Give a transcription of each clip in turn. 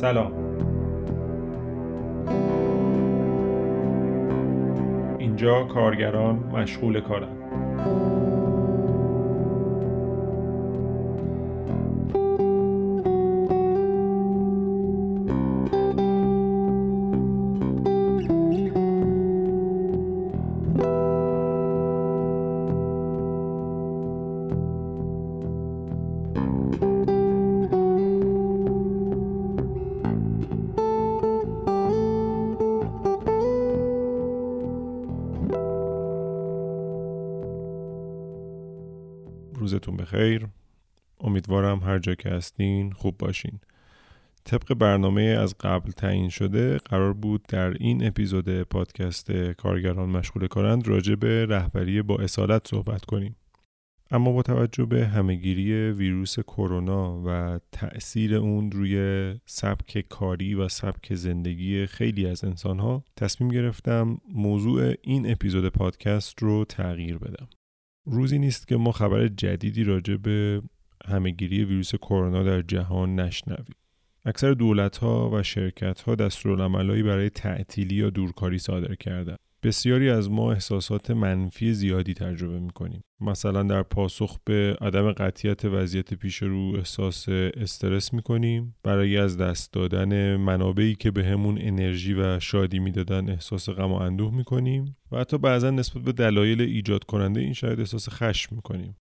سلام. اینجا کارگران مشغول کارند. روزتون بخیر. امیدوارم هر جا که هستین خوب باشین. طبق برنامه از قبل تعیین شده قرار بود در این اپیزود پادکست کارگران مشغول کارند راجع به رهبری با اصالت صحبت کنیم. اما با توجه به همه‌گیری ویروس کرونا و تأثیر اون روی سبک کاری و سبک زندگی خیلی از انسان‌ها تصمیم گرفتم موضوع این اپیزود پادکست رو تغییر بدم. روزی نیست که ما خبر جدیدی راجع به همه‌گیری ویروس کرونا در جهان نشنویم. اکثر دولت‌ها و شرکت‌ها دستورالعمل‌هایی برای تعطیلی یا دورکاری صادر کردند. بسیاری از ما احساسات منفی زیادی تجربه می‌کنیم. مثلا در پاسخ به عدم قطعیت وضعیت پیش رو احساس استرس می‌کنیم. برای از دست دادن منابعی که بهمون انرژی و شادی می‌دادن احساس غم و اندوه می‌کنیم و حتی بعضا نسبت به دلایل ایجاد کننده این شرایط احساس خشم می‌کنیم.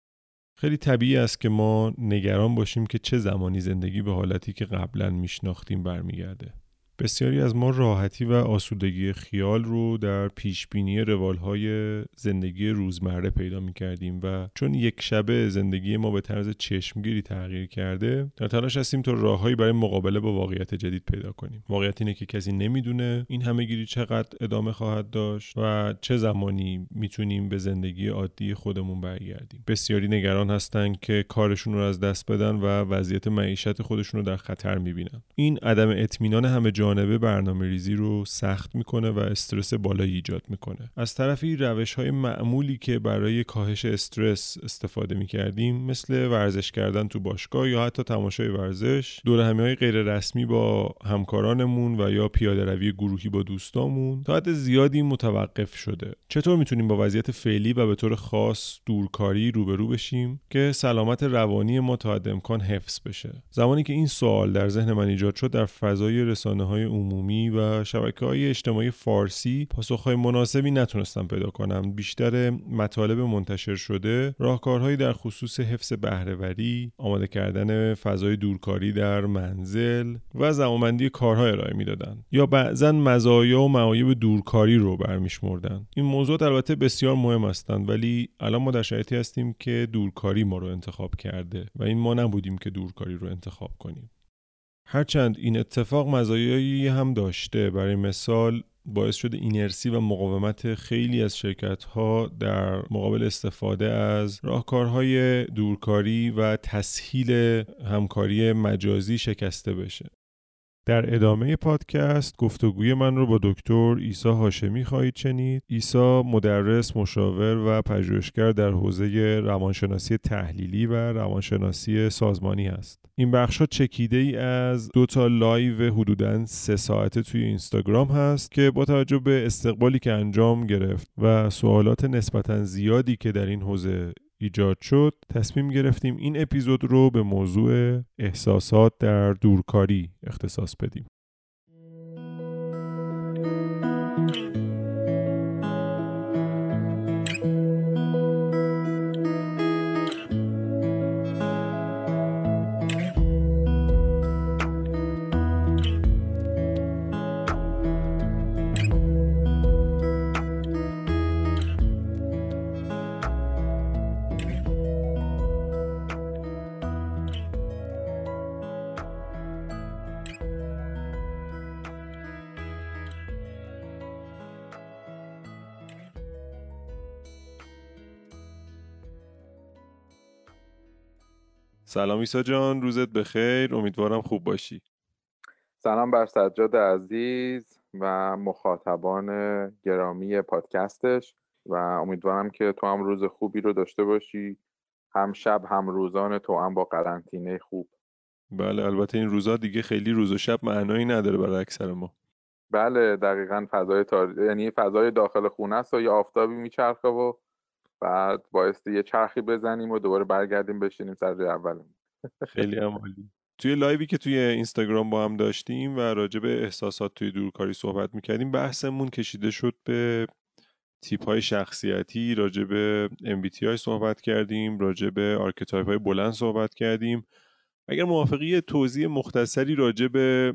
خیلی طبیعی است که ما نگران باشیم که چه زمانی زندگی به حالتی که قبلا می‌شناختیم برمیگرده. بسیاری از ما راحتی و آسودگی خیال رو در پیشبینی روالهای زندگی روزمره پیدا می‌کردیم و چون یک شبه زندگی ما به طرز چشمگیری تغییر کرده در تلاش هستیم تا راههایی برای مقابله با واقعیت جدید پیدا کنیم. واقعیت اینه که کسی نمیدونه این همه‌گیری چقدر ادامه خواهد داشت و چه زمانی میتونیم به زندگی عادی خودمون برگردیم. بسیاری نگران هستن که کارشون رو از دست بدن و وضعیت معیشت خودشون رو در خطر می‌بینن. این عدم اطمینان همه جانبه برنامه‌ریزی رو سخت میکنه و استرس بالایی ایجاد میکنه. از طرفی روش‌های معمولی که برای کاهش استرس استفاده میکردیم مثل ورزش کردن تو باشگاه یا حتی تماشای ورزش، دورهمی‌های غیر رسمی با همکارانمون و یا پیاده‌روی گروهی با دوستامون تا حد زیادی متوقف شده. چطور میتونیم با وضعیت فعلی و به طور خاص دورکاری روبرو بشیم که سلامت روانی ما تا حد امکان حفظ بشه؟ زمانی که این سوال در ذهن من ایجاد شد، در فضای رسانه های عمومی و شبکه‌های اجتماعی فارسی پاسخ‌های مناسبی نتونستم پیدا کنم. بیشتر مطالب منتشر شده راهکارهایی در خصوص حفظ بهره‌وری، آماده کردن فضای دورکاری در منزل و زمان‌بندی کارها ارائه می‌دادن یا بعضاً مزایا و معایب دورکاری رو برمی‌شمردن. این موضوعات البته بسیار مهم هستند، ولی الان ما در شرایطی هستیم که دورکاری ما رو انتخاب کرده و این ما نبودیم که دورکاری رو انتخاب کنیم. هرچند این اتفاق مزایایی هم داشته. برای مثال باعث شده اینرسی و مقاومت خیلی از شرکت‌ها در مقابل استفاده از راهکارهای دورکاری و تسهیل همکاری مجازی شکسته بشه. در ادامه پادکست گفتگوی من رو با دکتر عیسی هاشمی خواهید شنید. عیسی مدرس، مشاور و پژوهشگر در حوزه روانشناسی تحلیلی و روانشناسی سازمانی است. این بخشا چکیده ای از 2 تا لایو حدوداً 3 ساعته توی اینستاگرام هست که با توجه به استقبالی که انجام گرفت و سوالات نسبتاً زیادی که در این حوزه ایجاد شد، تصمیم گرفتیم این اپیزود رو به موضوع احساسات در دورکاری اختصاص بدیم. سلام عیسی جان، روزت بخیر. امیدوارم خوب باشی. سلام بر سجاد عزیز و مخاطبان گرامی پادکستش و امیدوارم که تو هم روز خوبی رو داشته باشی. هم شب هم روزان تو هم با قرنطینه خوب. بله، البته این روزا دیگه خیلی روز و شب معنایی نداره برای اکثر ما. بله دقیقاً، فضای تاریک، یعنی فضای داخل خونه است و یه آفتابی میچرخه و بعد بایسته یه چرخی بزنیم و دوباره برگردیم بشینیم سر جای اولمون. خیلی عالی. توی لایوی که توی اینستاگرام با هم داشتیم و راجع به احساسات توی دورکاری صحبت میکردیم، بحثمون کشیده شد به تیپ‌های شخصیتی، راجع به MBTI صحبت کردیم، راجع به آرکیتایپ‌های بلند صحبت کردیم. اگر موافقی توضیح مختصری راجع به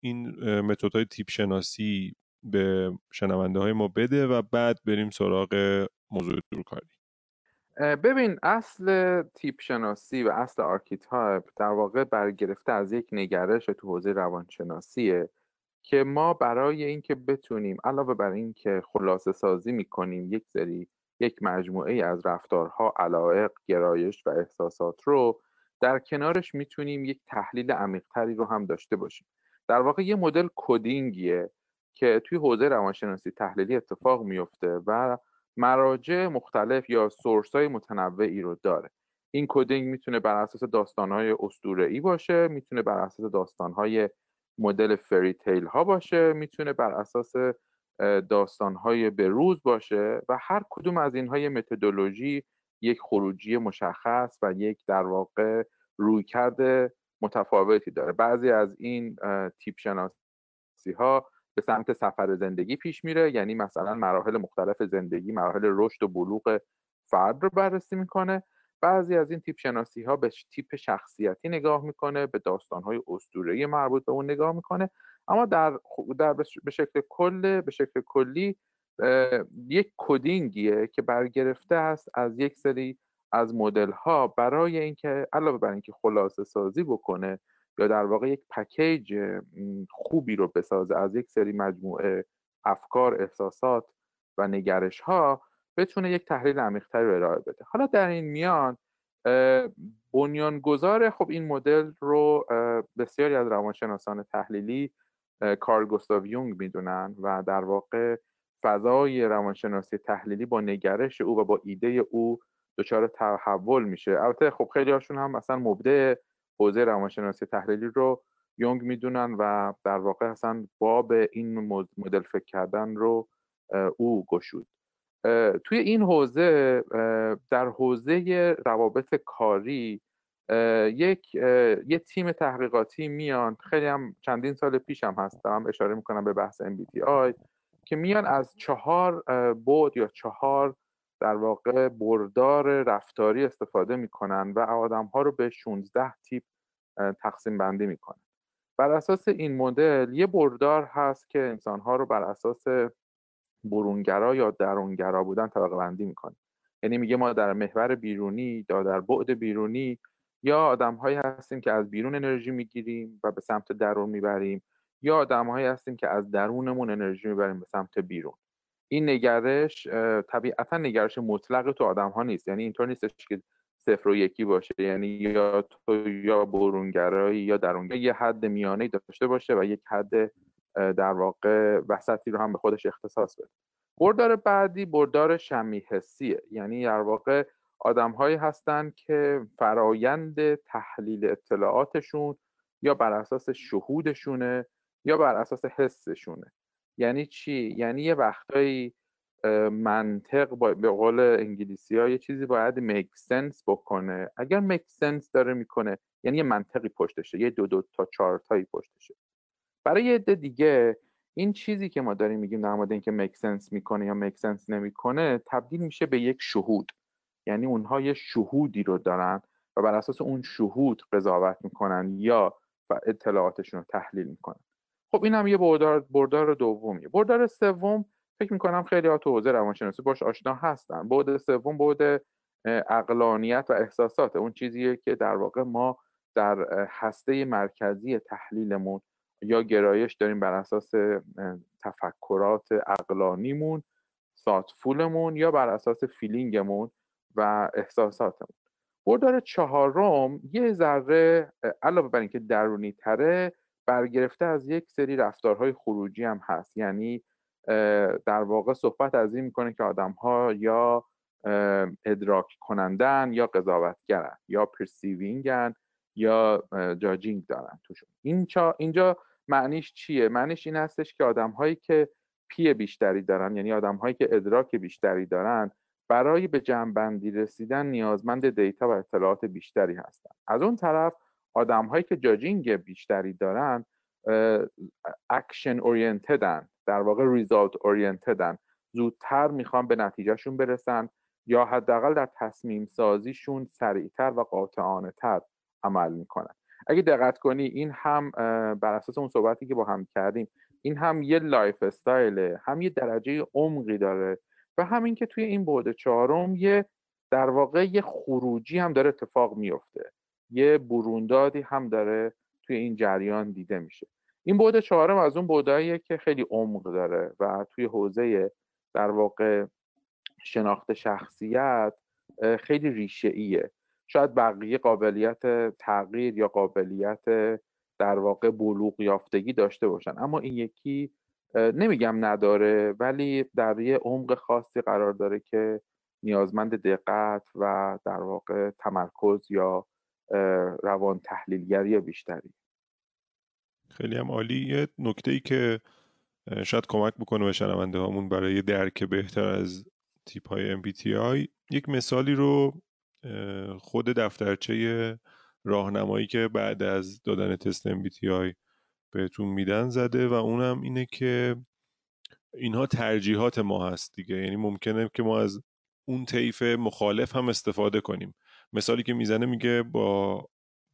این متدهای تیپ شناسی به شنونده‌های ما بده و بعد بریم سراغ موضوع دورکاری. ببین، اصل تیپ شناسی و اصل آرکیتایپ در واقع برگرفته از یک نگرش تو حوزه روانشناسیه که ما برای اینکه بتونیم، علاوه بر اینکه خلاصه سازی می‌کنیم یک مجموعه از رفتارها، علایق، گرایش و احساسات رو، در کنارش می‌تونیم یک تحلیل عمیق‌تری رو هم داشته باشیم. در واقع یه مدل کدینگیه که توی حوزه روانشناسی تحلیلی اتفاق میفته و مراجع مختلف یا سورس‌های متنوعی رو داره. این کدینگ میتونه بر اساس داستان‌های اسطوره‌ای باشه، میتونه بر اساس داستان‌های مدل فری تیل ها باشه، میتونه بر اساس داستان‌های بروز باشه و هر کدوم از اینها یه متدولوژی، یک خروجی مشخص و یک در واقع رویکرد متفاوتی داره. بعضی از این تیپ شناسی‌ها به سمت سفر زندگی پیش میره، یعنی مثلا مراحل مختلف زندگی، مراحل رشد و بلوغ فرد رو بررسی میکنه. بعضی از این تیپ شناسی ها به تیپ شخصیتی نگاه میکنه، به داستانهای اسطوره‌ای مربوط به اون نگاه میکنه. اما به شکل کلی یک کدینگیه که برگرفته است از یک سری از مدل ها، برای اینکه علاوه بر اینکه خلاصه سازی بکنه یا در واقع یک پکیج خوبی رو بسازه از یک سری مجموعه افکار، احساسات و نگرش ها، بتونه یک تحلیل عمیق‌تری رو ارائه بده. حالا در این میان بنیانگذار این مدل رو بسیاری از روانشناسان تحلیلی کارل گوستاو یونگ میدونن و در واقع فضای روانشناسی تحلیلی با نگرش او و با ایده او دچار تحول میشه. البته خیلی هاشون هم اصلا مبدع حوزه روانشناسی تحلیلی رو یونگ میدونن و در واقع اصلا باب این مدل فکر کردن رو او گشود. توی این حوزه، در حوزه روابط کاری، یه تیم تحقیقاتی میان، خیلی هم چندین سال پیش هم هستم، اشاره میکنم به بحث MBTI، که میان از 4 بعد یا 4 در واقع بردار رفتاری استفاده میکنن و آدمها رو به 16 تیپ تقسیم بندی میکنن. بر اساس این مدل یه بردار هست که انسانها رو بر اساس برونگرا یا درونگرا بودن طبقه بندی میکنه. یعنی میگه ما در محور بیرونی یا در بعد بیرونی یا آدم‌هایی هستیم که از بیرون انرژی میگیریم و به سمت درون میبریم، یا آدم‌هایی هستیم که از درونمون انرژی میبریم به سمت بیرون. این نگرش طبیعتاً نگرش مطلق تو آدم‌ها نیست، یعنی اینطور نیستش که 0 و 1 باشه، یعنی یا تو یا برونگرایی یا درونگرایی، یه حد میانه‌ای داشته باشه و یک حد در واقع وسطی رو هم به خودش اختصاص بده. بردار بعدی بردار شمی حسیه، یعنی در واقع آدم‌هایی هستن که فرایند تحلیل اطلاعاتشون یا بر اساس شهودشونه یا بر اساس حسشونه. یعنی چی؟ یعنی یه وقتایی منطق به قول انگلیسی‌ها یه چیزی باید make sense بکنه. اگر make sense داره میکنه یعنی یه منطقی پشتشه، یه 2 تا 4 تایی پشتشه. برای یه عده دیگه این چیزی که ما داریم میگیم در مورد اینکه میک سنس میکنه یا میک سنس نمیکنه تبدیل میشه به یک شهود، یعنی اونها یه شهودی رو دارن و بر اساس اون شهود قضاوت میکنن یا اطلاعاتشون رو تحلیل میکنن. این هم یه بردار دومیه. بردار سوم فکر میکنم خیلی ها تو حوزه روانشناسی باش آشنا هستن. بردار سوم بردار عقلانیت و احساسات، اون چیزیه که در واقع ما در هسته مرکزی تحلیلمون یا گرایش داریم بر اساس تفکرات عقلانیمون، ساتفولمون یا بر اساس فیلینگمون و احساساتمون. بردار چهارم یه ذره علاوه بر اینکه درونی تره، برگرفته از یک سری رفتارهای خروجی هم هست. یعنی در واقع صحبت از این میکنه که آدم‌ها یا ادراک کنندن یا قضاوتگرن یا پرسیوینگن یا جاجینگ دارن توشون. اینجا معنیش چیه؟ معنیش این هستش که آدم‌هایی که پی بیشتری دارن، یعنی آدم‌هایی که ادراک بیشتری دارن، برای به جنبندی رسیدن نیازمند دیتا و اطلاعات بیشتری هستن. از اون طرف آدم‌هایی که جاجینگ بیشتری دارن اکشن اورینتدن، در واقع ریزالت اورینتدن، زودتر میخوان به نتیجهشون برسن یا حداقل در تصمیم سازیشون سریعتر و قاطعانه تر عمل میکنن. اگه دقت کنی این هم بر اساس اون صحبتی که با هم کردیم، این هم یه لایف استایله، هم یه درجه عمقی داره و همین که توی این بعد چهارم یه در واقع یه خروجی هم داره اتفاق میفته، یه بروندادی هم داره توی این جریان دیده میشه. این بعد چهارم از اون بعداییه که خیلی عمق داره و توی حوزه در واقع شناخت شخصیت خیلی ریشه‌ایه. شاید بقیه قابلیت تغییر یا قابلیت در واقع بلوغ یافتگی داشته باشن، اما این یکی نمیگم نداره، ولی در یه عمق خاصی قرار داره که نیازمند دقت و در واقع تمرکز یا روان تحلیلگری بیشتری. خیلی هم عالی. یه نکته‌ای که شاید کمک بکنه به شنونده هامون برای درک بهتر از تیپ‌های MBTI، یک مثالی رو خود دفترچه راهنمایی که بعد از دادن تست MBTI بهتون میدن زده و اونم اینه که اینها ترجیحات ما هست دیگه، یعنی ممکنه که ما از اون طیف مخالف هم استفاده کنیم. مثالی که میزنه میگه با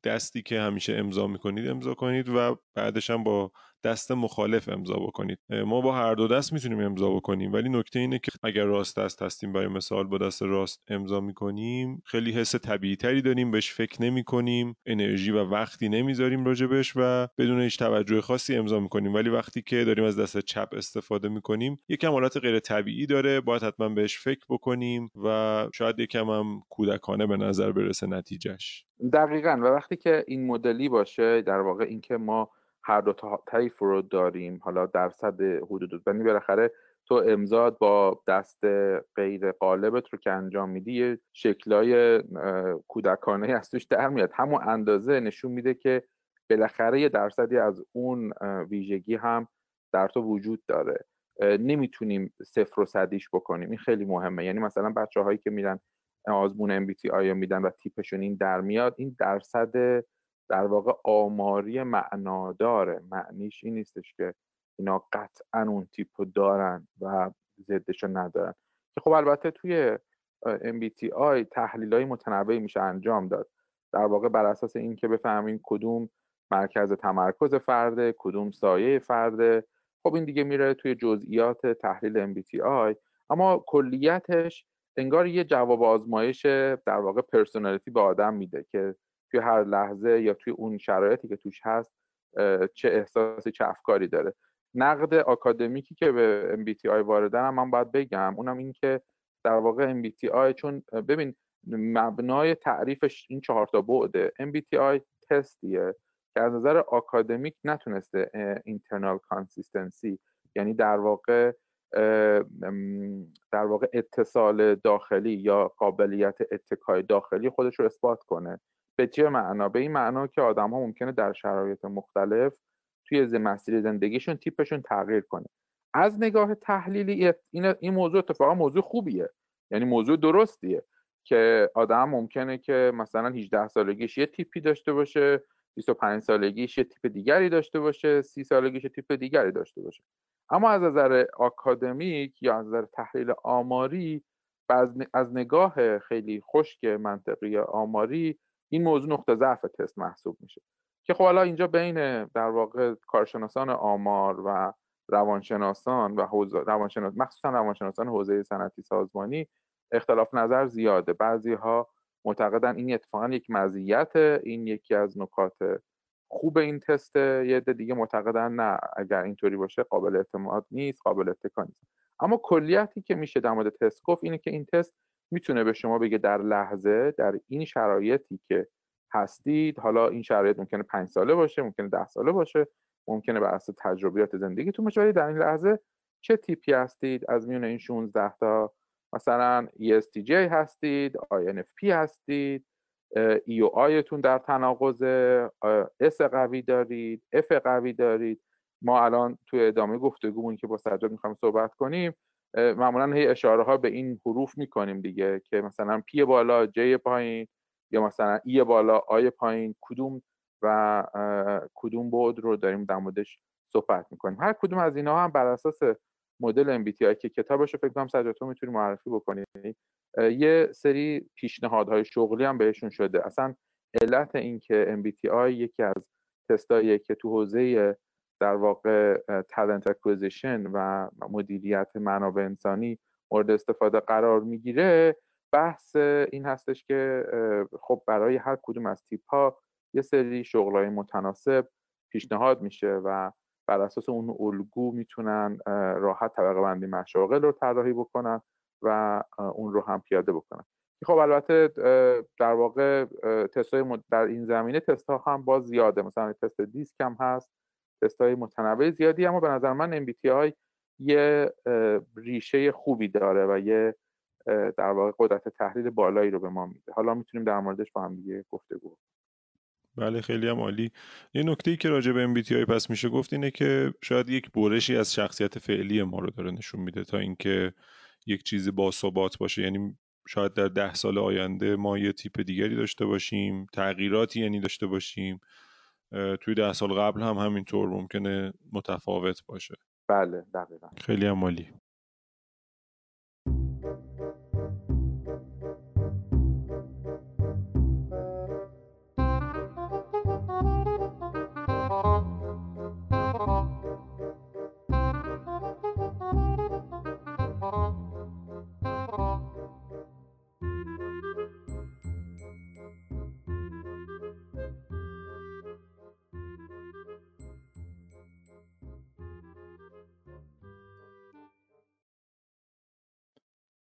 دستی که همیشه امضا میکنید امضا کنید و بعدش هم با دست مخالف امضا بکنید. ما با هر دو دست میتونیم امضا بکنیم، ولی نکته اینه که اگر راست دست هستیم برای مثال با دست راست امضا میکنیم، خیلی حس طبیعی تری داریم، بهش فکر نمیکنیم، انرژی و وقتی نمیذاریم راجبش و بدون هیچ توجه خاصی امضا میکنیم. ولی وقتی که داریم از دست چپ استفاده میکنیم یکم حالت غیر طبیعی داره، باید حتما بهش فکر بکنیم و شاید یکم هم کودکانه به نظر برسه نتیجهش. دقیقاً. و وقتی که این مدلی باشه، در واقع اینکه ما هر دو تا طیف رو داریم، حالا درصد حدود، یعنی بالاخره تو امضا با دست غیر قالبت رو که انجام میدی شکلای کودکانه از توش در میاد، همون اندازه نشون میده که بالاخره یه درصدی از اون ویژگی هم در تو وجود داره، نمیتونیم صفر و صدیش بکنیم. این خیلی مهمه، یعنی مثلا بچه‌هایی که میرن آزمون MBTI رو میدن و تیپشون این در میاد، این درصد در واقع آماری معنا داره، معنیش این نیستش که اینا قطعا اون تیپو دارن و ضدشو ندارن. که خب البته توی MBTI تحلیل‌های متنوعی میشه انجام داد، در واقع بر اساس این که بفهمیم کدوم مرکز تمرکز فرده، کدوم سایه فرده. خب این دیگه میره توی جزئیات تحلیل MBTI، اما کلیتش انگار یه جواب آزمایش در واقع پرسونالیتی به آدم میده که توی هر لحظه یا توی اون شرایطی که توش هست چه احساسی چه افکاری داره. نقد آکادمیکی که به MBTI واردن هم من باید بگم، اونم این که در واقع MBTI، چون ببین مبنای تعریفش این 4 تا بعده، MBTI تستیه که از نظر آکادمیک نتونسته اینترنال کانسیستنسی، یعنی در واقع اتصال داخلی یا قابلیت اتکای داخلی خودش رو اثبات کنه. به چه معنا؟ به این معنا که آدم ها ممکنه در شرایط مختلف توی مسیر زندگیشون تیپشون تغییر کنه. از نگاه تحلیلی این موضوع اتفاقا موضوع خوبیه، یعنی موضوع درستیه که آدم ممکنه که مثلا 18 سالگیش یه تیپی داشته باشه، 25 سالگیش یه تیپ دیگری داشته باشه، 30 سالگیش یه تیپ دیگری داشته باشه. اما از نظر آکادمیک یا از نظر تحلیل آماری، از نگاه خیلی خشک منطقی آماری، این موضوع نقطه ضعف تست محسوب میشه. که خب حالا اینجا بین در واقع کارشناسان آمار و روانشناسان و مخصوصا روانشناسان حوزه صنعتی سازمانی اختلاف نظر زیاده. بعضی‌ها معتقدن این اتفاقا یک مزیت، این یکی از نکات خوب این تست، یه دیگه معتقدن نه، اگر اینطوری باشه قابل اعتماد نیست، قابل اتکا نیست. اما کلیتی که میشه در مورد تست گفت اینه که این تست میتونه به شما بگه در لحظه، در این شرایطی که هستید، حالا این شرایط ممکنه 5 ساله باشه، ممکنه 10 ساله باشه، ممکنه بر اساس تجربیات زندگیتون باشه، ولی در این لحظه چه تیپی هستید؟ از میون این 16 تا مثلا ESTJ هستید، INFP هستید، ای و آیتون در تناقضه، اس قوی دارید، اف قوی دارید. ما الان توی ادامه گفتگومون که با سجاد میخوایم صحبت کنیم معمولا هی اشاره ها به این حروف میکنیم دیگه، که مثلا پی بالا، جی پایین، یا مثلا ای بالا، آی پایین، کدوم و کدوم بعد رو داریم در موردش صحبت میکنیم. هر کدوم از اینا هم بر اساس مدل MBTI که کتابش رو فکر کنم سجاد تو میتونی معرفی بکنی، یه سری پیشنهادهای شغلی هم بهشون شده. اصلا علت این که MBTI یکی از تستاییه که تو حوزه در واقع talent acquisition و مدیریت منابع انسانی مورد استفاده قرار میگیره، بحث این هستش که خب برای هر کدوم از تیپ‌ها یه سری شغلای متناسب پیشنهاد میشه و بر اساس اون الگو میتونن راحت طبقه بندی مشاغل رو طراحی بکنن و اون رو هم پیاده بکنن. خب البته در واقع تست‌های در این زمینه تست‌ها هم باز زیاده، مثلا تست دیسک هم هست، تست‌های متنوع زیادی. اما به نظر من MBTI یه ریشه خوبی داره و یه در واقع قدرت تحلیل بالایی رو به ما میده. حالا میتونیم در موردش با هم دیگه گفتگو. بله خیلی هم عالی. یه نکته‌ای که راجع به MBTI پس میشه گفت اینه که شاید یک برشی از شخصیت فعلی ما رو داره نشون میده تا اینکه یک چیز با ثبات باشه. یعنی شاید در 10 سال آینده ما یه تیپ دیگری داشته باشیم، تغییراتی یعنی داشته باشیم. توی 10 سال قبل هم همینطور ممکنه متفاوت باشه. بله دقیقاً. خیلی هم عالی.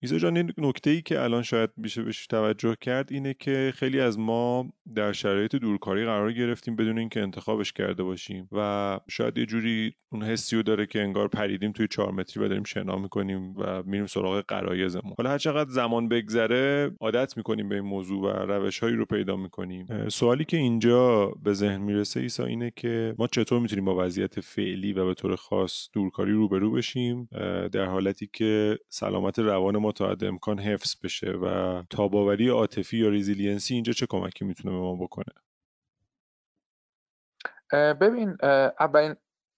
ایزا جان، این نکته‌ای که الان شاید میشه بهش توجه کرد اینه که خیلی از ما در شرایط دورکاری قرار گرفتیم بدون اینکه انتخابش کرده باشیم و شاید یه جوری اون حسیو داره که انگار پریدیم توی 4 متری و داریم شنا می‌کنیم و میریم سراغ غرایزمون. حالا هر چقدر زمان بگذره عادت می‌کنیم به این موضوع و روش‌هایی رو پیدا می‌کنیم. سوالی که اینجا به ذهن میرسه عیسی اینه که ما چطور می‌تونیم با وضعیت فعلی و به طور خاص دورکاری روبرو بشیم در حالتی که سلامت روان ما تا حد امکان حفظ بشه و تاباوری عاطفی یا ریزیلینسی اینجا چه کمکی میتونه به ما بکنه؟ ببین،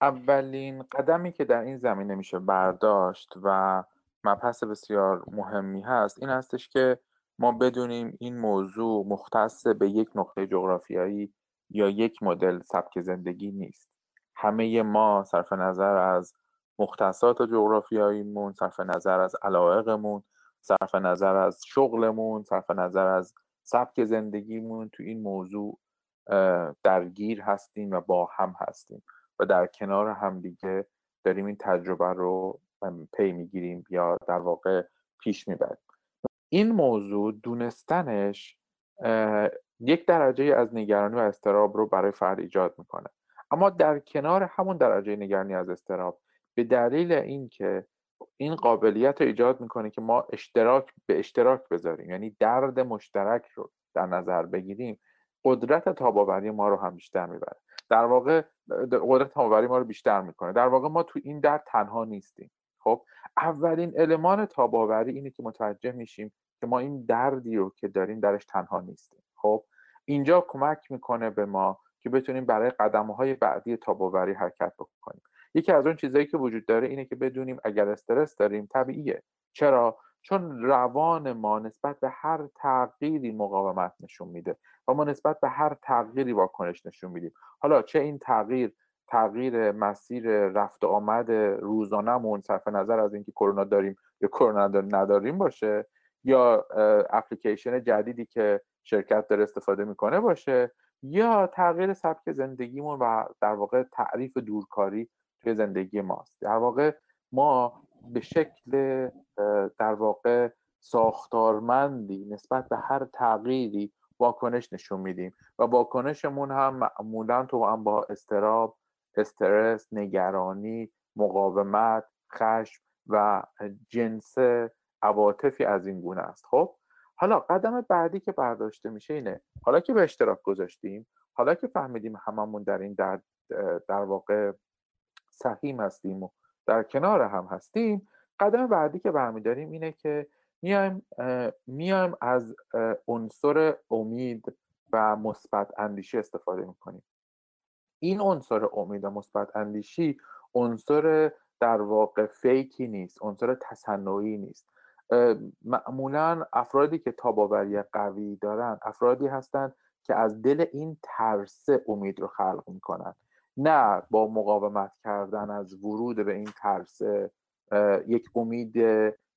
اولین قدمی که در این زمینه میشه برداشت و مبحث بسیار مهمی هست این هستش که ما بدونیم این موضوع مختص به یک نقطه جغرافیایی یا یک مدل سبک زندگی نیست. همه ما صرف نظر از مختصات جغرافیاییمون، صرف نظر از علایقمون، صرف نظر از شغلمون، صرف نظر از سبک زندگیمون تو این موضوع درگیر هستیم و با هم هستیم و در کنار هم دیگه داریم این تجربه رو پی میگیریم یا در واقع پیش میبریم. این موضوع دونستنش یک درجه از نگرانی و اضطراب رو برای فرد ایجاد میکنه، اما در کنار همون درجه نگرانی از اضطراب به دلیل اینکه این قابلیت رو ایجاد میکنه که ما به اشتراک بذاریم، یعنی درد مشترک رو در نظر بگیریم، قدرت تاباوری ما رو هم بیشتر میبره. در واقع قدرت تاباوری ما رو بیشتر میکنه. در واقع ما تو این درد تنها نیستیم. خب اولین المان تاباوری اینه که متوجه میشیم که ما این دردی رو که داریم درش تنها نیستیم. خب اینجا کمک میکنه به ما که بتونیم برای قدم‌های بعدی تاباوری حرکت بکنیم. یکی از اون چیزایی که وجود داره اینه که بدونیم اگر استرس داریم طبیعیه. چرا؟ چون روان ما نسبت به هر تغییری مقاومت نشون میده و ما نسبت به هر تغییری واکنش نشون میدیم. حالا چه این تغییر مسیر رفت و آمد روزانه‌مون صرف نظر از اینکه کرونا داریم یا کرونا نداریم باشه، یا اپلیکیشن جدیدی که شرکت داره استفاده میکنه باشه، یا تغییر سبک زندگیمون و در واقع تعریف دورکاری به زندگی ماست. در واقع ما به شکل در واقع ساختارمندی نسبت به هر تغییری واکنش نشون میدیم و واکنشمون هم معمولا توأم هم با اضطراب، استرس، نگرانی، مقاومت، خشم و جنس عواطفی از این گونه است. خب حالا قدم بعدی که برداشته میشه اینه، حالا که به اشتراک گذاشتیم، حالا که فهمیدیم هممون در این در واقع سهیم هستیم و در کنار هم هستیم، قدم بعدی که برمیداریم اینه که میایم از عنصر امید و مثبت اندیشی استفاده میکنیم. این عنصر امید و مثبت اندیشی عنصر در واقع فیکی نیست، عنصر تصنعی نیست. معمولا افرادی که تاباوری قوی دارن افرادی هستن که از دل این ترس امید رو خلق میکنن، نه با مقاومت کردن از ورود به این ترس یک امید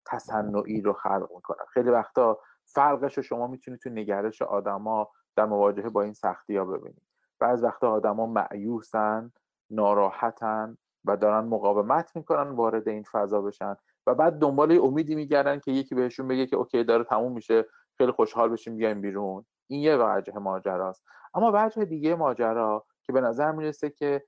تصنعی رو خلق میکنن. خیلی وقتا فرقش رو شما میتونید تو نگرش آدما در مواجهه با این سختی‌ها ببینید. بعض وقتا آدما مایوسن، ناراحتن و دارن مقاومت میکنن وارد این فضا بشن و بعد دنبال یه امیدی میگردن که یکی بهشون بگه که اوکی داره تموم میشه، خیلی خوشحال بشیم بیایم بیرون. این یه وجه ماجراست. اما وجه دیگه ماجرا که به نظر میرسه که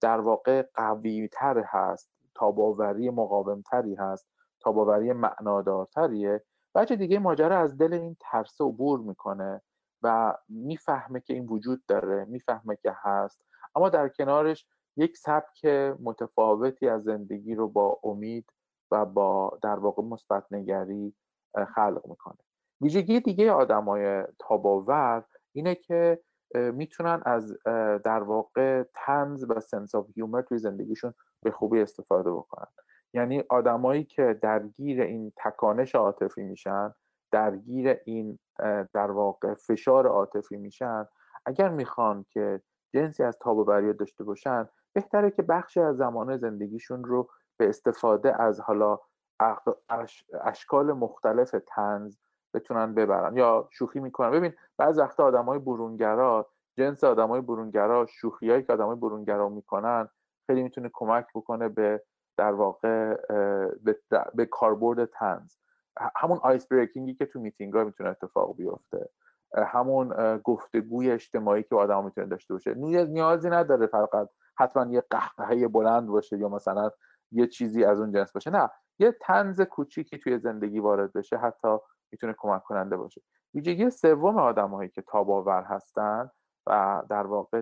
در واقع قوی‌تر هست، تاباوری مقاومتری هست، تاباوری معنادارتریه، وجه دیگه ماجرا از دل این ترس عبور میکنه و میفهمه که این وجود داره، میفهمه که هست، اما در کنارش یک سبک متفاوتی از زندگی رو با امید و با در واقع مثبت نگری خلق میکنه. ویژگی دیگه آدمای تاباور اینه که میتونن از در واقع طنز و سنس آف هیومر توی زندگیشون به خوبی استفاده بکنن. یعنی آدمایی که درگیر این تکانش عاطفی میشن، درگیر این در واقع فشار عاطفی میشن، اگر میخوان که جنسی از تاباوری داشته باشن بهتره که بخشی از زمان زندگیشون رو به استفاده از حالا اشکال مختلف طنز بتونن ببرن یا شوخی میکنن. ببین بعض وقتا آدمای برونگرا، جنس آدمای برونگرا، شوخیایی که آدمای برونگرا میکنن خیلی میتونه کمک بکنه به در واقع به کاربرد طنز. همون آیس بریکینگی که تو میتینگ‌ها میتونه اتفاق بیفته، همون گفتگوی اجتماعی که آدم میتونه داشته باشه، نیازی نداره فقط حتما یه قهقهه بلند باشه یا مثلا یه چیزی از اون جنس باشه، نه یه طنز کوچیکی توی زندگی وارد بشه حتی میتونه کمک کننده باشه. ویژگی سوم آدمایی که تاباور هستن و در واقع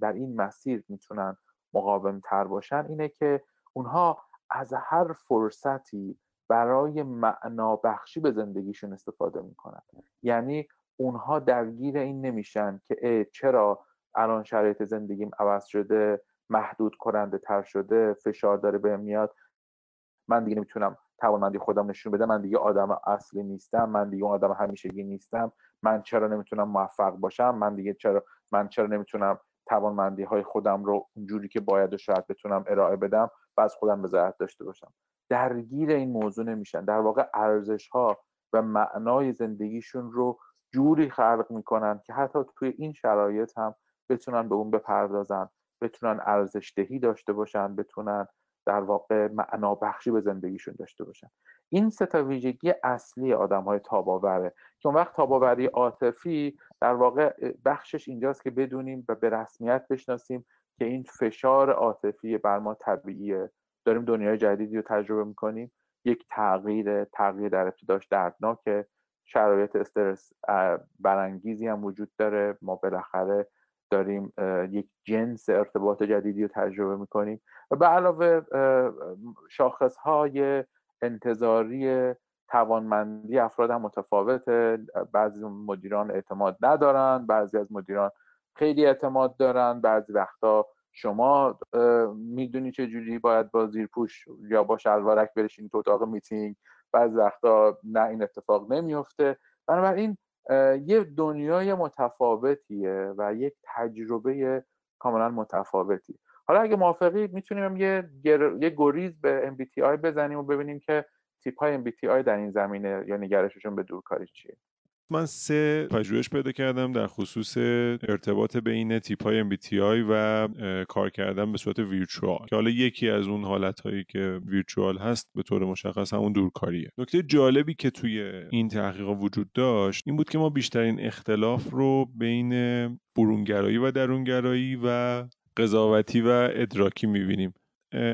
در این مسیر میتونن مقاوم‌تر باشن اینه که اونها از هر فرصتی برای معنا بخشی به زندگیشون استفاده میکنن. یعنی اونها درگیر این نمیشن که چرا الان شرایط زندگیم عوض شده، محدود کننده تر شده، فشار داره بهم میاد، من دیگه نمیتونم توانمندی خودم نشون بدم، من دیگه آدم اصلی نیستم، من دیگه اون آدم همیشگی نیستم، من چرا نمیتونم موفق باشم، من چرا نمیتونم توانمندی های خودم رو اونجوری که باید و شاید بتونم ارائه بدم و از خودم بذارت داشته باشم. درگیر این موضوع نمیشن، در واقع ارزش ها و معنای زندگیشون رو جوری خلق میکنن که حتی توی این شرایط هم بتونن به اون بپردازن، بتونن ارزش دهی داشته باشن، بتونن در واقع معنا بخشی به زندگیشون داشته باشن. این سه تا ویژگی اصلی آدم‌های تاباوره که اون وقت تاباوری عاطفی در واقع بخشش اینجاست که بدونیم و به رسمیت بشناسیم که این فشار عاطفی بر ما طبیعیه، داریم دنیای جدیدی رو تجربه می‌کنیم، یک تغییر در ابتداش دردناکه، شرایط استرس برانگیزی هم وجود داره، ما بالاخره داریم یک جنس ارتباط جدیدی رو تجربه میکنیم و به علاوه شاخصهای انتظاری توانمندی افراد هم متفاوته. بعضی مدیران اعتماد ندارن، بعضی از مدیران خیلی اعتماد دارن، بعضی وقتا شما میدونی چه جوری باید با زیرپوش یا با شلوارک برشین تو اتاق میتینگ، بعضی وقتا نه این اتفاق نمیفته. بنابراین یه دنیای متفاوتیه و یک تجربه کاملا متفاوتی. حالا اگه موافقی میتونیم یه گریز به MBTI بزنیم و ببینیم که تیپ‌های MBTI در این زمینه یا نگرششون به دورکاری چیه. من سه پژوهش پیدا کردم در خصوص ارتباط بین تیپ‌های MBTI و کار کردن به صورت ویرچوال، که حالا یکی از اون حالت‌هایی که ویرچوال هست به طور مشخص همون دورکاریه. نکته جالبی که توی این تحقیق وجود داشت این بود که ما بیشترین اختلاف رو بین برونگرایی و درونگرایی و قضاوتی و ادراکی می‌بینیم.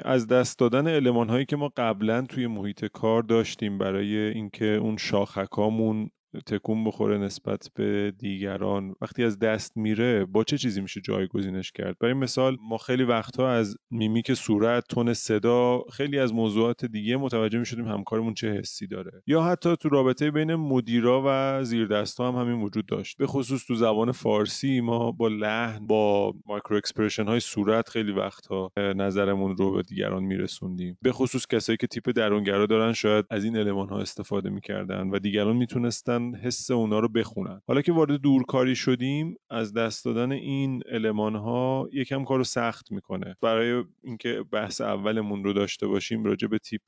از دست دادن المان‌هایی که ما قبلاً توی محیط کار داشتیم برای اینکه اون شاخکامون تکون بخوره نسبت به دیگران، وقتی از دست میره با چه چیزی میشه جایگزینش کرد؟ برای مثال ما خیلی وقتها از میمیک صورت، تون صدا، خیلی از موضوعات دیگه متوجه میشدیم همکارمون چه حسی داره، یا حتی تو رابطه بین مدیرا و زیردستا هم همین وجود داشت. به خصوص تو زبان فارسی ما با لحن، با مایکرو اکسپرشن های صورت خیلی وقتها نظرمون رو به دیگران میرسوندیم. به خصوص کسایی که تیپ درونگرا دارن شاید از این المان ها استفاده میکردن و دیگران میتونستن حس اونا رو بخونن. حالا که وارد دورکاری شدیم، از دست دادن این المان‌ها یکم کارو سخت میکنه. برای اینکه بحث اولمون رو داشته باشیم راجع به تیپ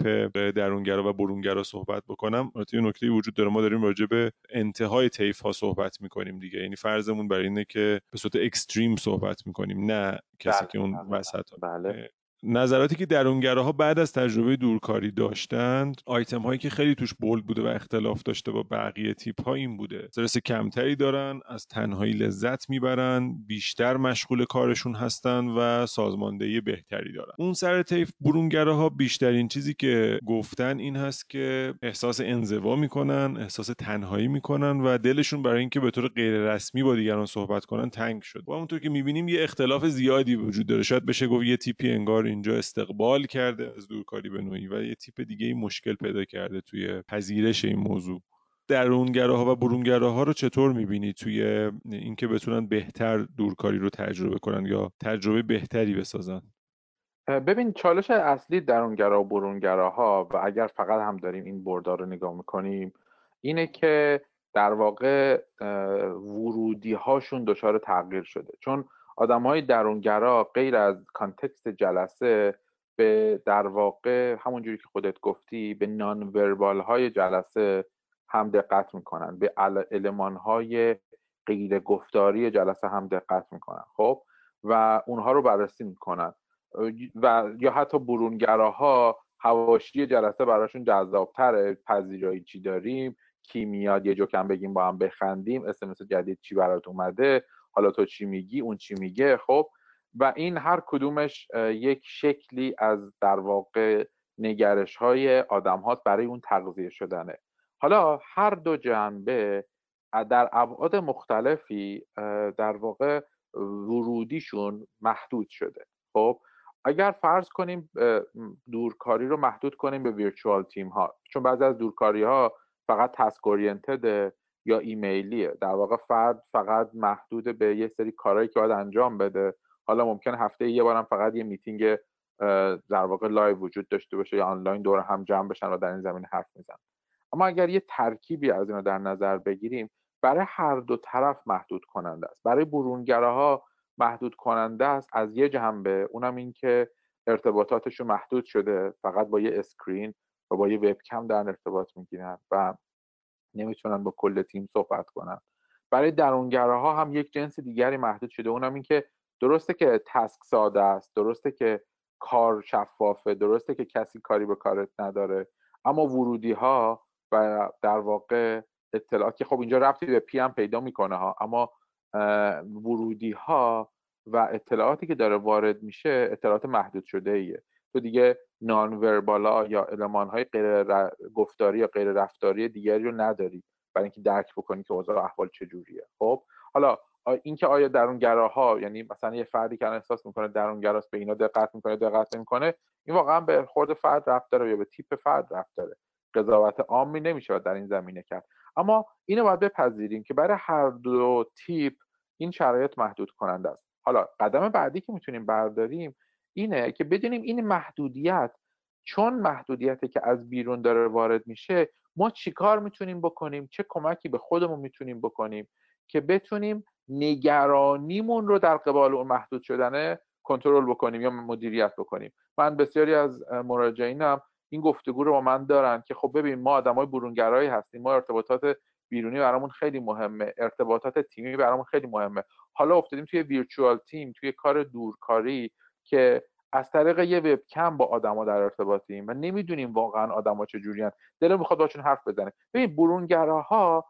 درونگرا و برونگرا صحبت بکنم، البته یه نکته وجود داره، ما داریم راجع به انتهای طیف‌ها صحبت میکنیم دیگه، یعنی فرضمون بر اینه که به صورت اکستریم صحبت میکنیم، نه کسی که اون وسطا. بله. نظراتی که درونگراها بعد از تجربه دورکاری داشتند، آیتم هایی که خیلی توش بولد بوده و اختلاف داشته با بقیه تیپ ها این بوده: استرس کمتری دارن، از تنهایی لذت میبرن، بیشتر مشغول کارشون هستن و سازماندهی بهتری دارن. اون سر طیف برونگراها بیشترین چیزی که گفتن این هست که احساس انزوا میکنن، احساس تنهایی میکنن و دلشون برای اینکه به طور غیر رسمی با دیگران صحبت کنن تنگ شد. و همونطور که میبینیم یه اختلاف زیادی وجود داره. شاید بشه گفت یه تیپی انگار اینجا استقبال کرده از دورکاری به نوعی و یه تیپ دیگه مشکل پیدا کرده توی پذیرش این موضوع. درونگراها و برونگراها رو چطور می‌بینی توی اینکه بتونن بهتر دورکاری رو تجربه کنن یا تجربه بهتری بسازن؟ ببین، چالش اصلی درونگرا و برونگراها، و اگر فقط هم داریم این بردار رو نگاه می‌کنیم، اینه که در واقع ورودی‌هاشون دچار تغییر شده. چون آدم‌های درونگرا غیر از کانتکست جلسه به در واقع همونجوری که خودت گفتی به نان وربال های جلسه هم دقت میکنن، به المان های غیر گفتاری جلسه هم دقت میکنن، خب، و اونها رو بررسی میکنن. و یا حتی برونگراها حواشی جلسه براشون جذاب‌تره، پذیرایی چی داریم، کی میاد، یه جو کم بگیم با هم بخندیم، اسمس جدید چی برات اومده، حالا تو چی میگی، اون چی میگه، خب. و این هر کدومش یک شکلی از در واقع نگرش های آدم هاست برای اون تغذیه شدنه. حالا هر دو جنبه در ابعاد مختلفی در واقع ورودیشون محدود شده. خب اگر فرض کنیم دورکاری رو محدود کنیم به ویرچوال تیم ها، چون بعضی از دورکاری ها فقط تسک اورینتده یا ایمیلیه، در واقع فرد فقط محدود به یه سری کارهایی که باید انجام بده. حالا ممکنه هفته یه بارم فقط یه میتینگ در واقع لایو وجود داشته باشه یا آنلاین دور هم جمع بشن و در این زمین حرف میزنن. اما اگر یه ترکیبی از اینا در نظر بگیریم، برای هر دو طرف محدود کننده است. برای برونگراها محدود کننده است از یه جنبه، اونم این که ارتباطاتشون محدود شده، فقط با یه اسکرین و با یه وبکم در ارتباط میگیرن و نمیتونن با کل تیم صحبت کنن. برای درونگراها هم یک جنس دیگری محدود شده، اونم این که درسته که تسک ساده است، درسته که کار شفافه، درسته که کسی کاری به کارت نداره، اما ورودی ها و در واقع اطلاعات که خب اینجا ربطی به پی هم پیدا میکنه ها، اما ورودی ها و اطلاعاتی که داره وارد میشه اطلاعات محدود شده ایه. تو دیگه نان وربالا یا المان‌های غیر گفتاری یا غیر رفتاری دیگری رو نداری برای اینکه درک بکنی که اوضاع احوال چجوریه. خب حالا اینکه آیا درونگراها، یعنی مثلا یه فردی که احساس میکنه درونگراست به اینا دقت میکنه، دقت نمیکنه، این واقعا به خود فرد ربط داره یا به تیپ فرد ربط داره. قضاوت عامی نمیشه در این زمینه کرد. اما اینو باید بپذیریم که برای هر دو تیپ این شرایط محدود کننده است. حالا قدم بعدی که میتونیم برداریم اینه که بدونیم این محدودیت، چون محدودیتی که از بیرون داره وارد میشه، ما چیکار میتونیم بکنیم، چه کمکی به خودمون میتونیم بکنیم که بتونیم نگرانیمون رو در قبال اون محدود شدنه کنترل بکنیم یا مدیریت بکنیم. من بسیاری از مراجعینم این گفتگو رو با من دارن که خب ببین، ما آدمای برونگرایی هستیم، ما ارتباطات بیرونی برامون خیلی مهمه، ارتباطات تیمی برامون خیلی مهمه. حالا افتادیم توی ویرچوال تیم، توی کار دورکاری که از طریق یه وبکم با آدما در ارتباطیم و نمیدونیم واقعا آدما چه جوریان، دلم میخواد باشون حرف بزنه. ببین برونگراها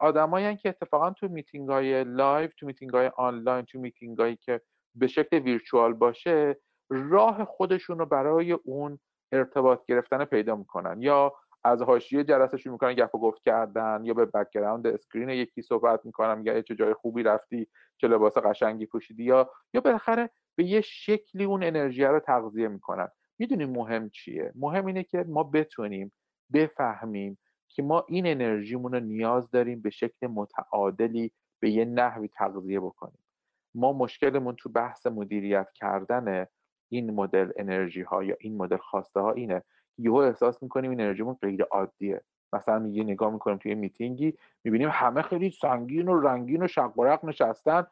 آدمایین که اتفاقا تو میتینگ‌های لایو، تو میتینگ‌های آنلاین، تو میتینگ‌هایی که به شکل ویرچوال باشه، راه خودشون رو برای اون ارتباط گرفتن پیدا میکنن، یا از حاشیه جلسه‌شون میکنن گپ و گفت کردن، یا به بک‌گراند اسکرین یکی صحبت میکنن، میگن چه جای خوبی رفتی، چه لباس قشنگی پوشیدی، یا بالاخره به یه شکلی اون انرژی رو تغذیه میکنن. میدونیم مهم چیه؟ مهم اینه که ما بتونیم بفهمیم که ما این انرژیمون رو نیاز داریم به شکل متعادلی به یه نحوی تغذیه بکنیم. ما مشکلمون تو بحث مدیریت کردن این مدل انرژی ها یا این مدل خواسته ها اینه. یهو احساس میکنیم انرژیمون غیر عادیه. مثلا میگه نگاه میکنیم توی میتینگی میبینیم همه خیلی سنگین و رنگین و شق و رق نشستن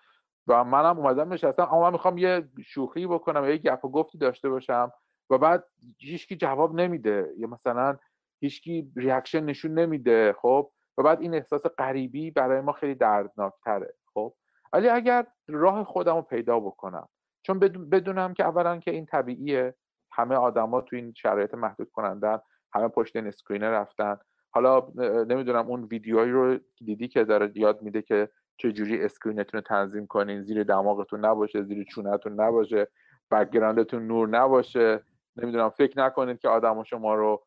و منم اومدم نشستم، اما من میخوام یه شوخی بکنم یا یه گپ و گفتی داشته باشم و بعد هیچکی جواب نمیده یا مثلا هیچکی ریاکشن نشون نمیده، خب و بعد این احساس غریبی برای ما خیلی دردناک‌تره. خب ولی اگر راه خودمو پیدا بکنم، چون بدونم که اولا که این طبیعیه، همه آدما تو این شرایط محدود کننده همه پشت این اسکرین رفتن. حالا نمیدونم اون ویدیوهایی رو دیدی که داره یاد میده که چجوری اسکرینتون رو تنظیم کنین، زیر دماغتون نباشه، زیر چونتون نباشه، بک‌گراندتون نور نباشه، نمیدونم فکر نکنید که آدما شما رو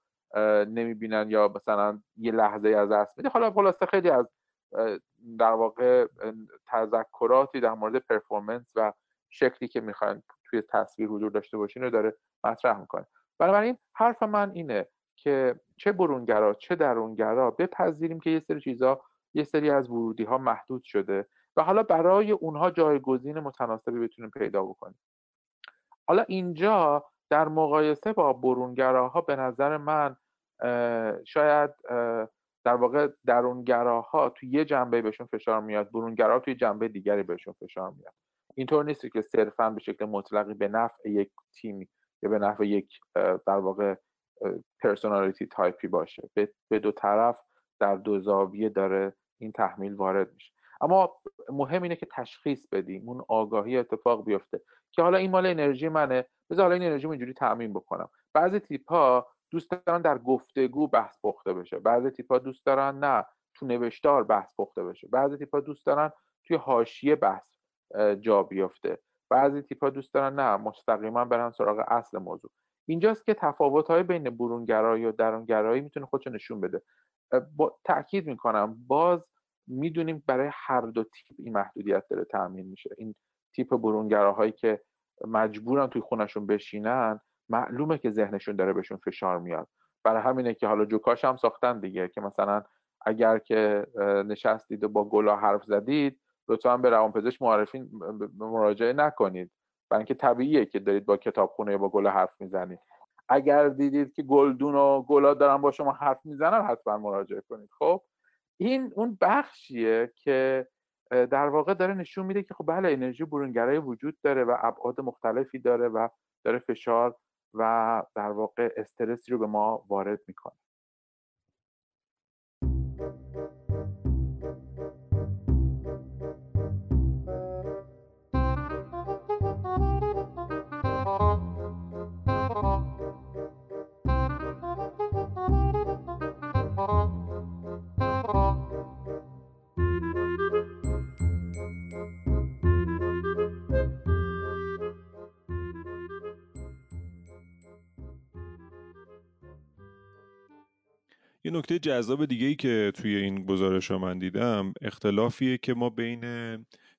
نمیبینن یا مثلا یه لحظه از دست میده. حالا خلاصه خیلی از در واقع تذکراتی در مورد پرفورمنس و شکلی که میخواین توی تصویر حضور داشته باشین رو داره مطرح میکنه. بنابراین حرف من اینه که چه برونگرا چه درونگرا بپذیریم که یه سری چیزا، یه سری از ورودی ها محدود شده و حالا برای اونها جایگزین متناسبی بتونیم پیدا بکنیم. حالا اینجا در مقایسه با برونگراها به نظر من شاید در واقع درونگراها توی یه جنبه بهشون فشار میاد، برونگراها توی جنبه دیگری بهشون فشار میاد. اینطور نیست که صرفاً به شکل مطلقی به نفع یک تیمی یا به نفع یک در واقع پرسونالیتی تایپی باشه. به دو طرف در دو زاویه داره این تحمیل وارد میشه. اما مهم اینه که تشخیص بدیم، اون آگاهی اتفاق بیفته که حالا این مال انرژی منه، بذار حالا این انرژیمو اینجوری تامین بکنم. بعضی تیپ‌ها دوست دارن در گفتگو بحث پخته بشه، بعضی تیپ‌ها دوست دارن نه تو نوشتار بحث پخته بشه، بعضی تیپ‌ها دوست دارن توی حاشیه بحث جا بیفته، بعضی تیپ‌ها دوست دارن نه مستقیما برن سراغ اصل موضوع. اینجاست که تفاوت‌های بین برونگرایی و درونگرایی میتونه خودش نشون بده. با تأکید می‌کنم باز میدونیم برای هر دو تیپ این محدودیت داره تامین میشه. این تیپ برونگراهایی که مجبورن توی خونشون بشینن، معلومه که ذهنشون داره بهشون فشار میاد، برای همینه که حالا جوکاش هم ساختن دیگه که مثلا اگر که نشستید و با گلا حرف زدید لطفا به روانپزشک معرفی مراجعه نکنید، برای اینکه طبیعیه که دارید با کتابخونه یا با گلا حرف میزنید. اگر دیدید که گلدون و گلا دارن با شما حرف میزنن حتما مراجعه کنید. خب این اون بخشیه که در واقع داره نشون میده که خب بله انرژی برونگرایی وجود داره و ابعاد مختلفی داره و داره فشار و در واقع استرسی رو به ما وارد میکنه. یه نکته جذاب دیگه‌ای که توی این گزارش ها من دیدم اختلافیه که ما بین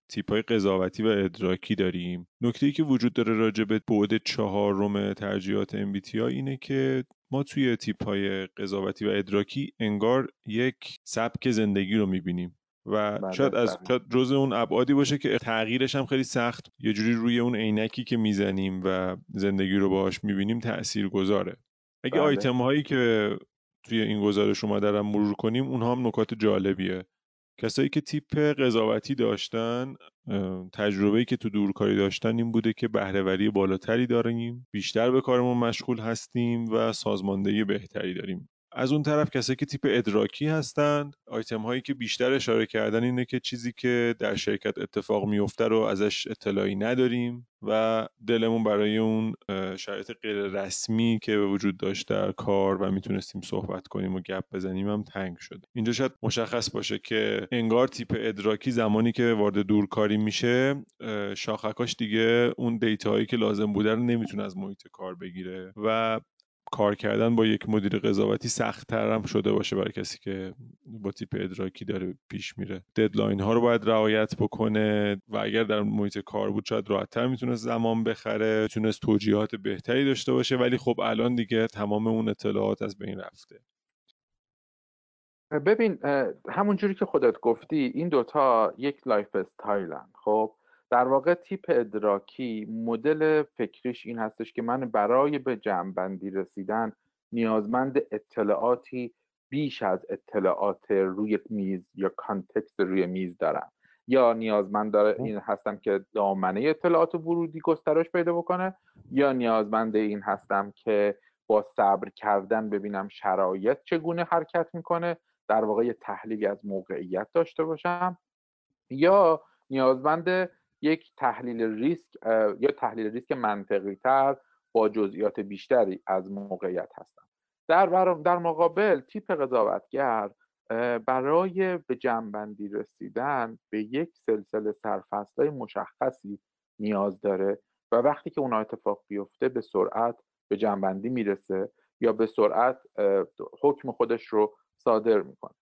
تیپ‌های قضاوتی و ادراکی داریم. نکته‌ای که وجود داره راجع به بعد 4 ترجیحات MBTI اینه که ما توی تیپ‌های قضاوتی و ادراکی انگار یک سبک زندگی رو می‌بینیم و شاید جزء اون ابعادی باشه که تغییرش هم خیلی سخت، یه جوری روی اون عینکی که می‌زنیم و زندگی رو باهاش می‌بینیم تاثیرگذاره. اگه آیتم‌هایی که توی این گزارش اومده رو مرور کنیم، اونها هم نکات جالبیه. کسایی که تیپ قضاوتی داشتن، تجربه‌ای که تو دورکاری داشتن این بوده که بهره‌وری بالاتری داریم، بیشتر به کارمون مشغول هستیم و سازماندهی بهتری داریم. از اون طرف کسایی که تیپ ادراکی هستند، آیتم هایی که بیشتر اشاره کردن اینه که چیزی که در شرکت اتفاق میفته رو ازش اطلاعی نداریم و دلمون برای اون شرایط غیر رسمی که به وجود داشت در کار و میتونستیم صحبت کنیم و گپ بزنیم هم تنگ شده. اینجا شاید مشخص باشه که انگار تیپ ادراکی زمانی که وارد دورکاری میشه، شاخکاش دیگه اون دیتاهایی که لازم بوده رو نمیتونه از محیط کار بگیره و کار کردن با یک مدیر قضاوتی سخت‌تر هم شده باشه برای کسی که با تیپ ادراکی داره پیش میره. ددلاین ها رو باید رعایت بکنه و اگر در محیط کار بود شاید راحت‌تر میتونه زمان بخره، میتونه توجیهات بهتری داشته باشه، ولی خب الان دیگه تمام اون اطلاعات از بین رفته. ببین همون جوری که خودت گفتی این دوتا یک لایف استایلن. خب در واقع تیپ ادراکی مدل فکریش این هستش که من برای به جمع‌بندی رسیدن نیازمند اطلاعاتی بیش از اطلاعات روی میز یا کانتکست روی میز دارم، یا نیازمند داره این هستم که دامنه اطلاعات ورودی گسترش پیدا بکنه، یا نیازمند این هستم که با صبر کردن ببینم شرایط چگونه حرکت میکنه، در واقع یه تحلیلی از موقعیت داشته باشم، یا نیازمند یک تحلیل ریسک یا تحلیل ریسک منطقی تر با جزئیات بیشتری از موقعیت هستم. در مقابل تیپ قضاوتگر برای به جمع‌بندی رسیدن به یک سلسله سرفصل‌های مشخصی نیاز داره و وقتی که اونها اتفاق بیفته به سرعت به جمع‌بندی میرسه یا به سرعت حکم خودش رو صادر میکنه.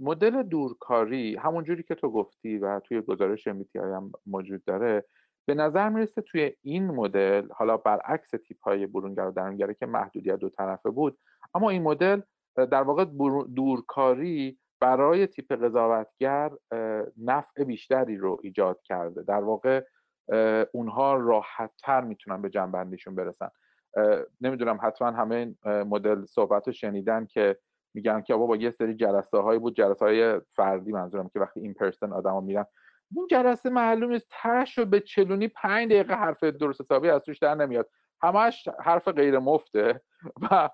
مدل دورکاری همون جوری که تو گفتی و توی گزارش MBTI هم موجود داره، به نظر میرسه توی این مدل، حالا برعکس تیپ‌های برونگر و درونگره که محدودیت دو طرفه بود، اما این مدل در واقع دورکاری برای تیپ قضاوتگر نفع بیشتری رو ایجاد کرده. در واقع اونها راحت‌تر میتونن به جنبندیشون برسن. نمیدونم حتما همه این مدل صحبتو شنیدن که میگن که بابا یه سری جلسه هایی بود، جلسه های فردی منظورم، که وقتی این پرسن آدما میرن اون جلسه معلوم نیست تاشو به چلونی 5 دقیقه حرف درست حسابی از توش در نمیاد، همش حرف غیر مفته و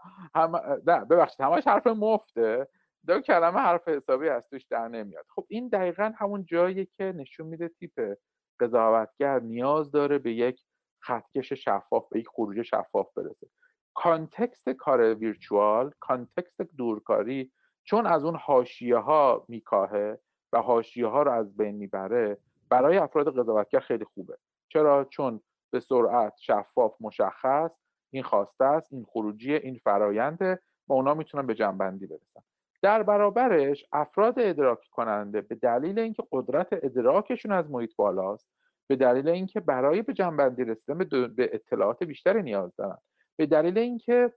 همش حرف مفته، دو کلمه حرف حسابی از توش در نمیاد. خب این دقیقاً همون جاییه که نشون میده تیپ قضاوتگر نیاز داره به یک خطکش شفاف، به یک خروج شفاف برسه. کانتکست کار ویرچوال، کانتکست دورکاری، چون از اون حاشیه ها میکاهه و حاشیه ها رو از بین میبره، برای افراد قضاوتگر خیلی خوبه. چرا؟ چون به سرعت، شفاف، مشخص، این خواسته است، این خروجیه، این فراینده و اونا میتونن به جنبندی برسن. در برابرش افراد ادراک کننده به دلیل اینکه قدرت ادراکشون از محیط بالاست، به دلیل اینکه برای به جنبندی رسیدن به اطلاعات بیشتری نیاز دارن، به دلیل اینکه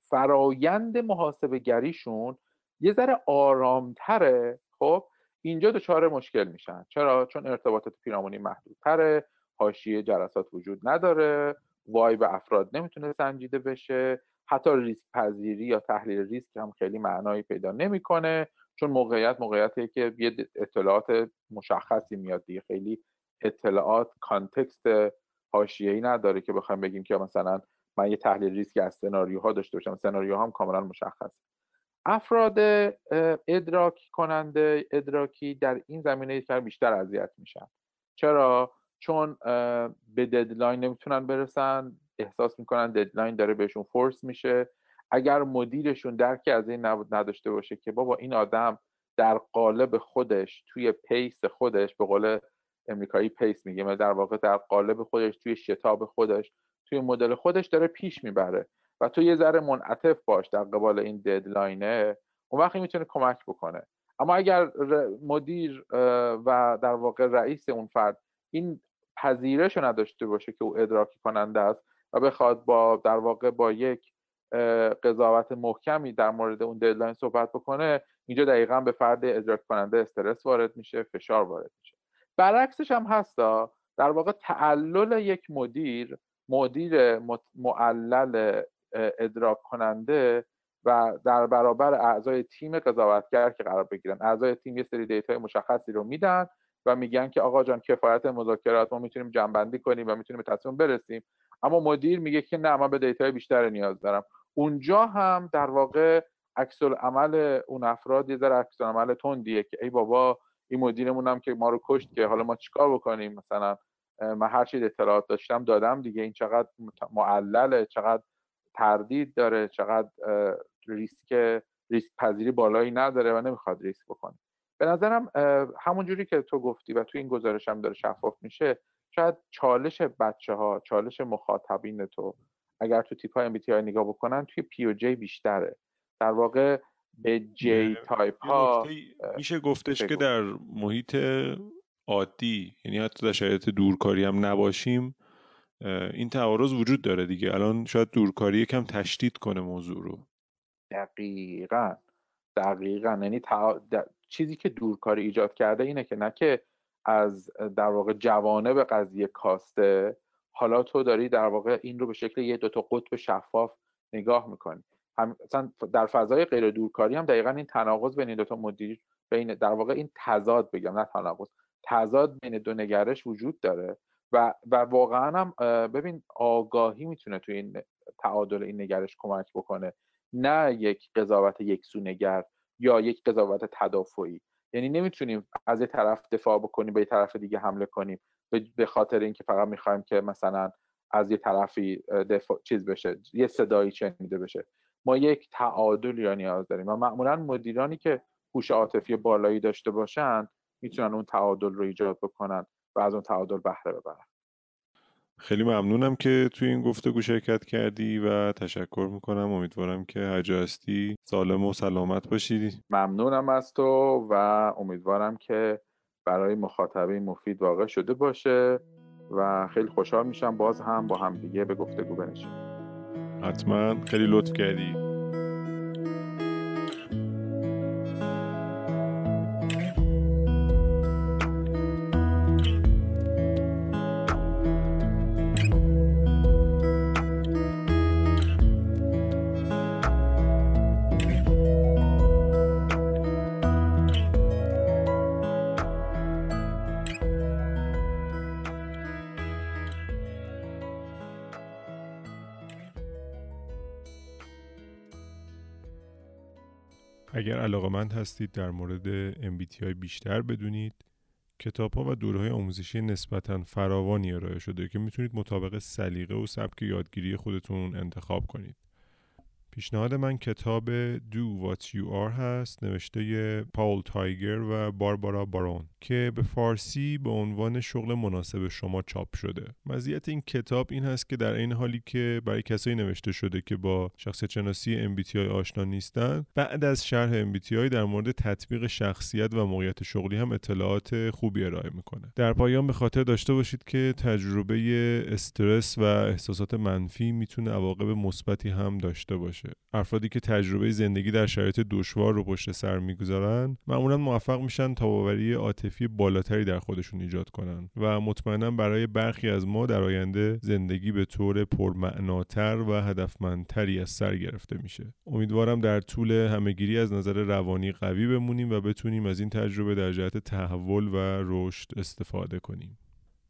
فرایند محاسبه گریشون یه ذره آرامتره، خب اینجا دچار مشکل میشن. چرا؟ چون ارتباطات پیرامونی محدودتره، حاشیه جلسات وجود نداره، وایب افراد نمیتونه سنجیده بشه، حتی ریسک پذیری یا تحلیل ریسک هم خیلی معنایی پیدا نمیکنه، چون موقعیتیه که یه اطلاعات مشخصی میاد دیگه، خیلی اطلاعات کانتکست حاشیه‌ای نداره که بخوایم بگیم که مثلا من یه تحلیل ریسک از سناریوها داشته باشم، سناریوها هم کاملا مشخصه. افراد ادراک کننده، ادراکی، در این زمینه کار بیشتر اذیت میشن. چرا؟ چون به ددلاین نمیتونن برسن، احساس میکنن ددلاین داره بهشون فورس میشه. اگر مدیرشون درکی از این نداشته باشه که بابا این آدم در قالب خودش، توی پیس خودش، به قول امریکایی پیس میگیم، در واقع در قالب خودش، توی شتاب خودش، توی مدل خودش داره پیش میبره و تو یه ذره منعطف باش در قبال این ددلاینه، اون وقتی میتونه کمک بکنه. اما اگر مدیر و در واقع رئیس اون فرد این پذیرش رو نداشته باشه که او ادراکی کننده است و بخواد با در واقع با یک قضاوت محکمی در مورد اون ددلاین صحبت بکنه، اینجا دقیقاً به فرد ادراک کننده استرس وارد میشه، فشار وارد میشه. برعکسش هم هستا، در واقع تعلل یک مدیر معلل ادراک کننده و در برابر اعضای تیم قضاوتگر که قرار بگیرن، اعضای تیم یه سری دیتای مشخصی رو میدن و میگن که آقا جان کفایت مذاکرات ما میتونیم جنبندی کنیم و میتونیم به تصمیم برسیم، اما مدیر میگه که نه من به دیتای بیشتر نیاز دارم. اونجا هم در واقع عکس العمل اون افراد یه ذره عکس العمل تندیه که ای بابا این مدیرمون هم که ما رو کشت، که حالا ما چیکار بکنیم، مثلا من هر چی اطلاعات داشتم دادم دیگه، این چقدر معلله، چقدر تردید داره، چقدر ریسک پذیری بالایی نداره و نمیخواد ریسک بکنه. به نظرم همون جوری که تو گفتی و تو این گزارش هم داره شفاف میشه، شاید چالش بچه‌ها، چالش مخاطبین تو اگر تو تیپ‌های MBTI نگاه بکنن توی پی و جی بیشتره. در واقع به جی تایپ ها میشه گفتش که در محیط عادی، یعنی حتی در شرایط دورکاری هم نباشیم، این تعارض وجود داره دیگه. الان شاید دورکاری کم تشدید کنه موضوع رو. دقیقاً یعنی چیزی که دورکاری ایجاد کرده اینه که نه که از در واقع جوانب قضیه کاسته، حالا تو داری در واقع این رو به شکل یه دوتا قطب شفاف نگاه میکنی. مثلا در فضای غیر دورکاری هم دقیقاً این تناقض بین دوتا مدیر، بین در واقع این تضاد، بگم نه تناقض، تضاد بین دو نگرش وجود داره و واقعا هم ببین آگاهی میتونه تو این تعادل این نگرش کمک بکنه، نه یک قضاوت یکسونگر یا یک قضاوت تدافعی. یعنی نمیتونیم از یه طرف دفاع بکنیم به یه طرف دیگه حمله کنیم به خاطر اینکه فقط میخوایم که مثلا از یه طرفی دفاع چیز بشه، یه صدایی شنیده بشه. ما یک تعادلی را نیاز داریم و معمولا مدیرانی که هوش عاطفی بالایی داشته باشن میتونن اون تعادل رو ایجاد بکنن و از اون تعادل بهره ببرن. خیلی ممنونم که توی این گفتگو شرکت کردی و تشکر میکنم. امیدوارم که هر جا هستی سالم و سلامت باشی. ممنونم از تو و امیدوارم که برای مخاطبین مفید واقع شده باشه و خیلی خوشحال میشم باز هم با هم دیگه به گفتگو بنشیم. حتما، خیلی لطف کردی. اگر علاقه‌مند هستید در مورد MBTI بیشتر بدونید، کتاب‌ها و دوره‌های آموزشی نسبتاً فراوانی ارائه شده که میتونید مطابق سلیقه و سبک یادگیری خودتون انتخاب کنید. پیشنهاد من کتاب Do What You Are هست، نوشته پاول تایگر و باربارا بارون، که به فارسی به عنوان شغل مناسب شما چاپ شده. مزیت این کتاب این هست که در این حالی که برای کسایی نوشته شده که با شخصیت شناسی MBTI آشنا نیستن، بعد از شرح MBTI در مورد تطبیق شخصیت و موقعیت شغلی هم اطلاعات خوبی ارائه میکنه. در پایان به خاطر داشته باشید که تجربه استرس و احساسات منفی میتونه عواقب مثبتی هم داشته باشه. افرادی که تجربه زندگی در شرایط دشوار رو پشت سر میگذارن معمولاً موفق میشن تاباوری عاطفی بالاتری در خودشون ایجاد کنن و مطمئناً برای برخی از ما در آینده زندگی به طور پرمعناتر و هدفمندتری از سر گرفته میشه. امیدوارم در طول همهگیری از نظر روانی قوی بمونیم و بتونیم از این تجربه در جهت تحول و رشد استفاده کنیم.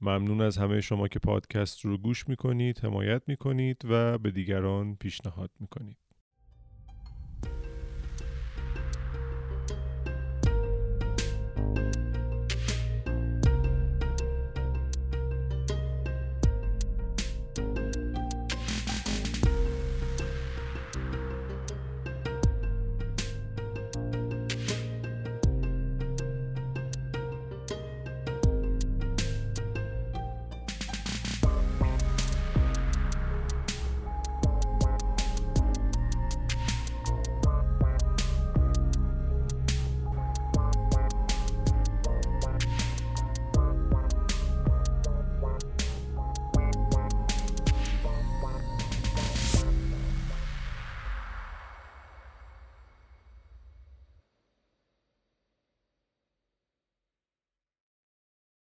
ممنون از همه شما که پادکست رو گوش میکنید، حمایت میکنید و به دیگران پیشنهاد میکنید.